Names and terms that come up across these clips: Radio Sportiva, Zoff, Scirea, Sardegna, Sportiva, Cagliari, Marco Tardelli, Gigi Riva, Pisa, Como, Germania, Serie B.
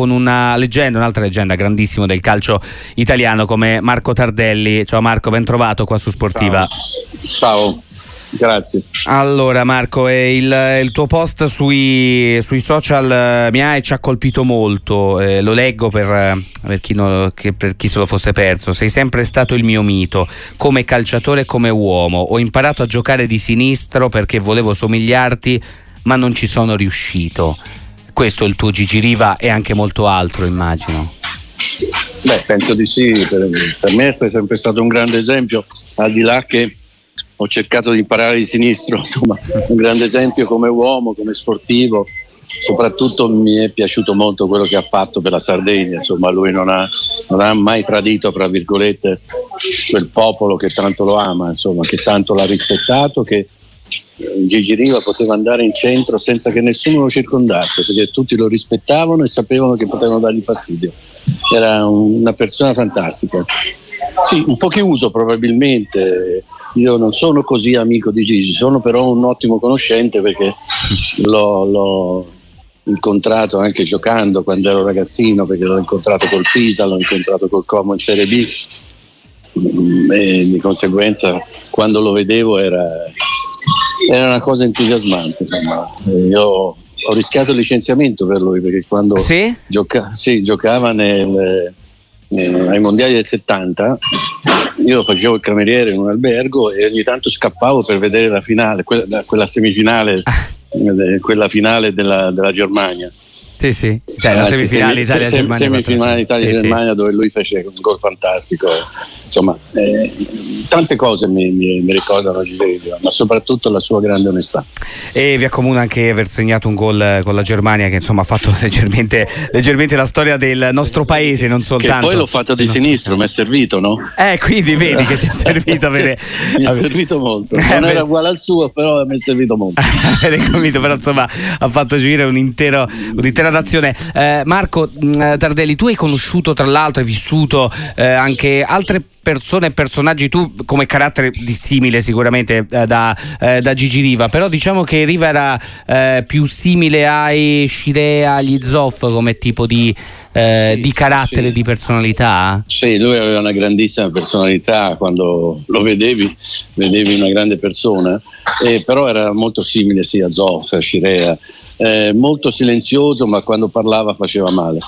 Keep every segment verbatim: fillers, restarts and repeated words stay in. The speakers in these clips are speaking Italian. con una leggenda, un'altra leggenda grandissima del calcio italiano come Marco Tardelli. Ciao Marco, ben trovato qua su Sportiva. Ciao, ciao. Grazie. Allora Marco, eh, il, il tuo post sui, sui social eh, mi ha e ci ha colpito molto, eh, lo leggo per, per, chi no, che, per chi se lo fosse perso. Sei sempre stato il mio mito, come calciatore e come uomo. Ho imparato a giocare di sinistro perché volevo somigliarti, ma non ci sono riuscito. Questo è il tuo Gigi Riva e anche molto altro, immagino. Beh, penso di sì, per, per me sei sempre stato un grande esempio, al di là che ho cercato di imparare di sinistro, insomma, un grande esempio come uomo, come sportivo. Soprattutto mi è piaciuto molto quello che ha fatto per la Sardegna, insomma, lui non ha, non ha mai tradito, fra virgolette, quel popolo che tanto lo ama, insomma, che tanto l'ha rispettato, che Gigi Riva poteva andare in centro senza che nessuno lo circondasse, perché tutti lo rispettavano e sapevano che potevano dargli fastidio. Era una persona fantastica. Sì, un po' chiuso probabilmente. Io non sono così amico di Gigi, sono però un ottimo conoscente perché l'ho, l'ho incontrato anche giocando quando ero ragazzino, perché l'ho incontrato col Pisa, l'ho incontrato col Como in Serie B e di conseguenza quando lo vedevo era, era una cosa entusiasmante. Io ho rischiato il licenziamento per lui perché quando sì? Gioca- sì, giocava nel... ai mondiali del settanta io facevo il cameriere in un albergo e ogni tanto scappavo per vedere la finale, quella, quella semifinale, quella finale della, della Germania. Sì, sì, cioè, la semifinale Italia-Germania. La semifinale Italia-Germania, dove lui fece un gol fantastico. Insomma, eh, tante cose mi, mi, mi ricordano Gigi Riva, ma soprattutto la sua grande onestà. E vi accomuna anche aver segnato un gol con la Germania, che insomma ha fatto leggermente, leggermente la storia del nostro paese, non soltanto. Che poi l'ho fatto di sinistro, mi è servito, no? Eh, quindi vedi che ti è servito avere. Mi è servito molto. Non era uguale al suo, però mi è servito molto. Avete convinto, però insomma ha fatto girare un intero, un intero d'azione. Eh, Marco mh, Tardelli, tu hai conosciuto, tra l'altro hai vissuto eh, anche altre persone e personaggi, tu come carattere dissimile sicuramente eh, da, eh, da Gigi Riva, però diciamo che Riva era eh, più simile ai Scirea, agli Zoff come tipo di, eh, sì, di carattere, sì. Di personalità? Sì, lui aveva una grandissima personalità, quando lo vedevi vedevi una grande persona, eh, però era molto simile sia a Zoff, a Scirea. Eh, molto silenzioso, ma quando parlava faceva male.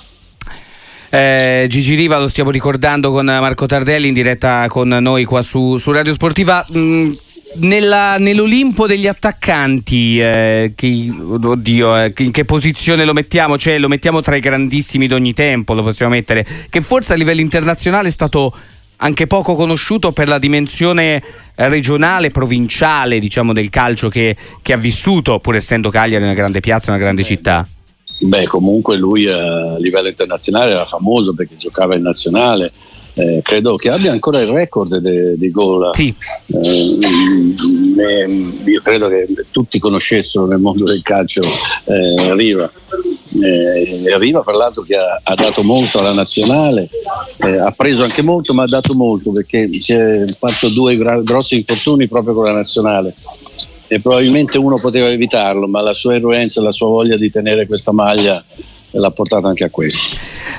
Eh, Gigi Riva lo stiamo ricordando con Marco Tardelli in diretta con noi qua su, su Radio Sportiva. Mm. Nella, nell'Olimpo degli attaccanti, eh, che, oddio, eh, in che posizione lo mettiamo? Cioè, lo mettiamo tra i grandissimi di ogni tempo, lo possiamo mettere, che forse a livello internazionale è stato anche poco conosciuto per la dimensione regionale, provinciale, diciamo, del calcio che, che ha vissuto, pur essendo Cagliari una grande piazza, una grande città. Beh, comunque lui a livello internazionale era famoso perché giocava in nazionale. Eh, credo che abbia ancora il record di gol. Sì. Eh, io credo che tutti conoscessero nel mondo del calcio eh, Riva. Eh, Riva, fra l'altro, che ha, ha dato molto alla nazionale, eh, ha preso anche molto, ma ha dato molto perché si è fatto due gra- grossi infortuni proprio con la nazionale. E probabilmente uno poteva evitarlo, ma la sua eruenza, la sua voglia di tenere questa maglia l'ha portata anche a questo.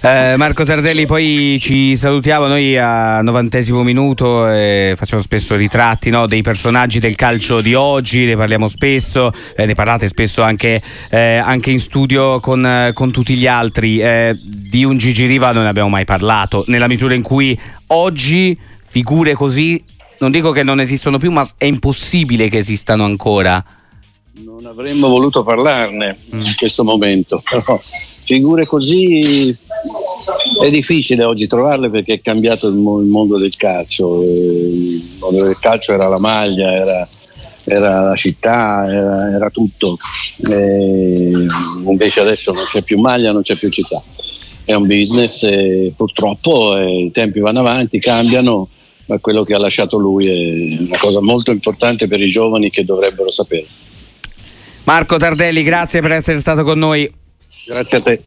eh, Marco Tardelli, poi ci salutiamo noi a novantesimo minuto, eh, facciamo spesso ritratti, no, dei personaggi del calcio di oggi, ne parliamo spesso, eh, ne parlate spesso anche, eh, anche in studio con, eh, con tutti gli altri. Eh, di un Gigi Riva non ne abbiamo mai parlato, nella misura in cui oggi figure così non dico che non esistono più, ma è impossibile che esistano ancora. Non avremmo voluto parlarne mm. in questo momento, però figure così è difficile oggi trovarle perché è cambiato il mondo del calcio. Il mondo del calcio era la maglia, era, era la città, era, era tutto. E invece adesso non c'è più maglia, non c'è più città. È un business e purtroppo i tempi vanno avanti, cambiano, ma quello che ha lasciato lui è una cosa molto importante per i giovani che dovrebbero sapere. Marco Tardelli, grazie per essere stato con noi. Grazie a te.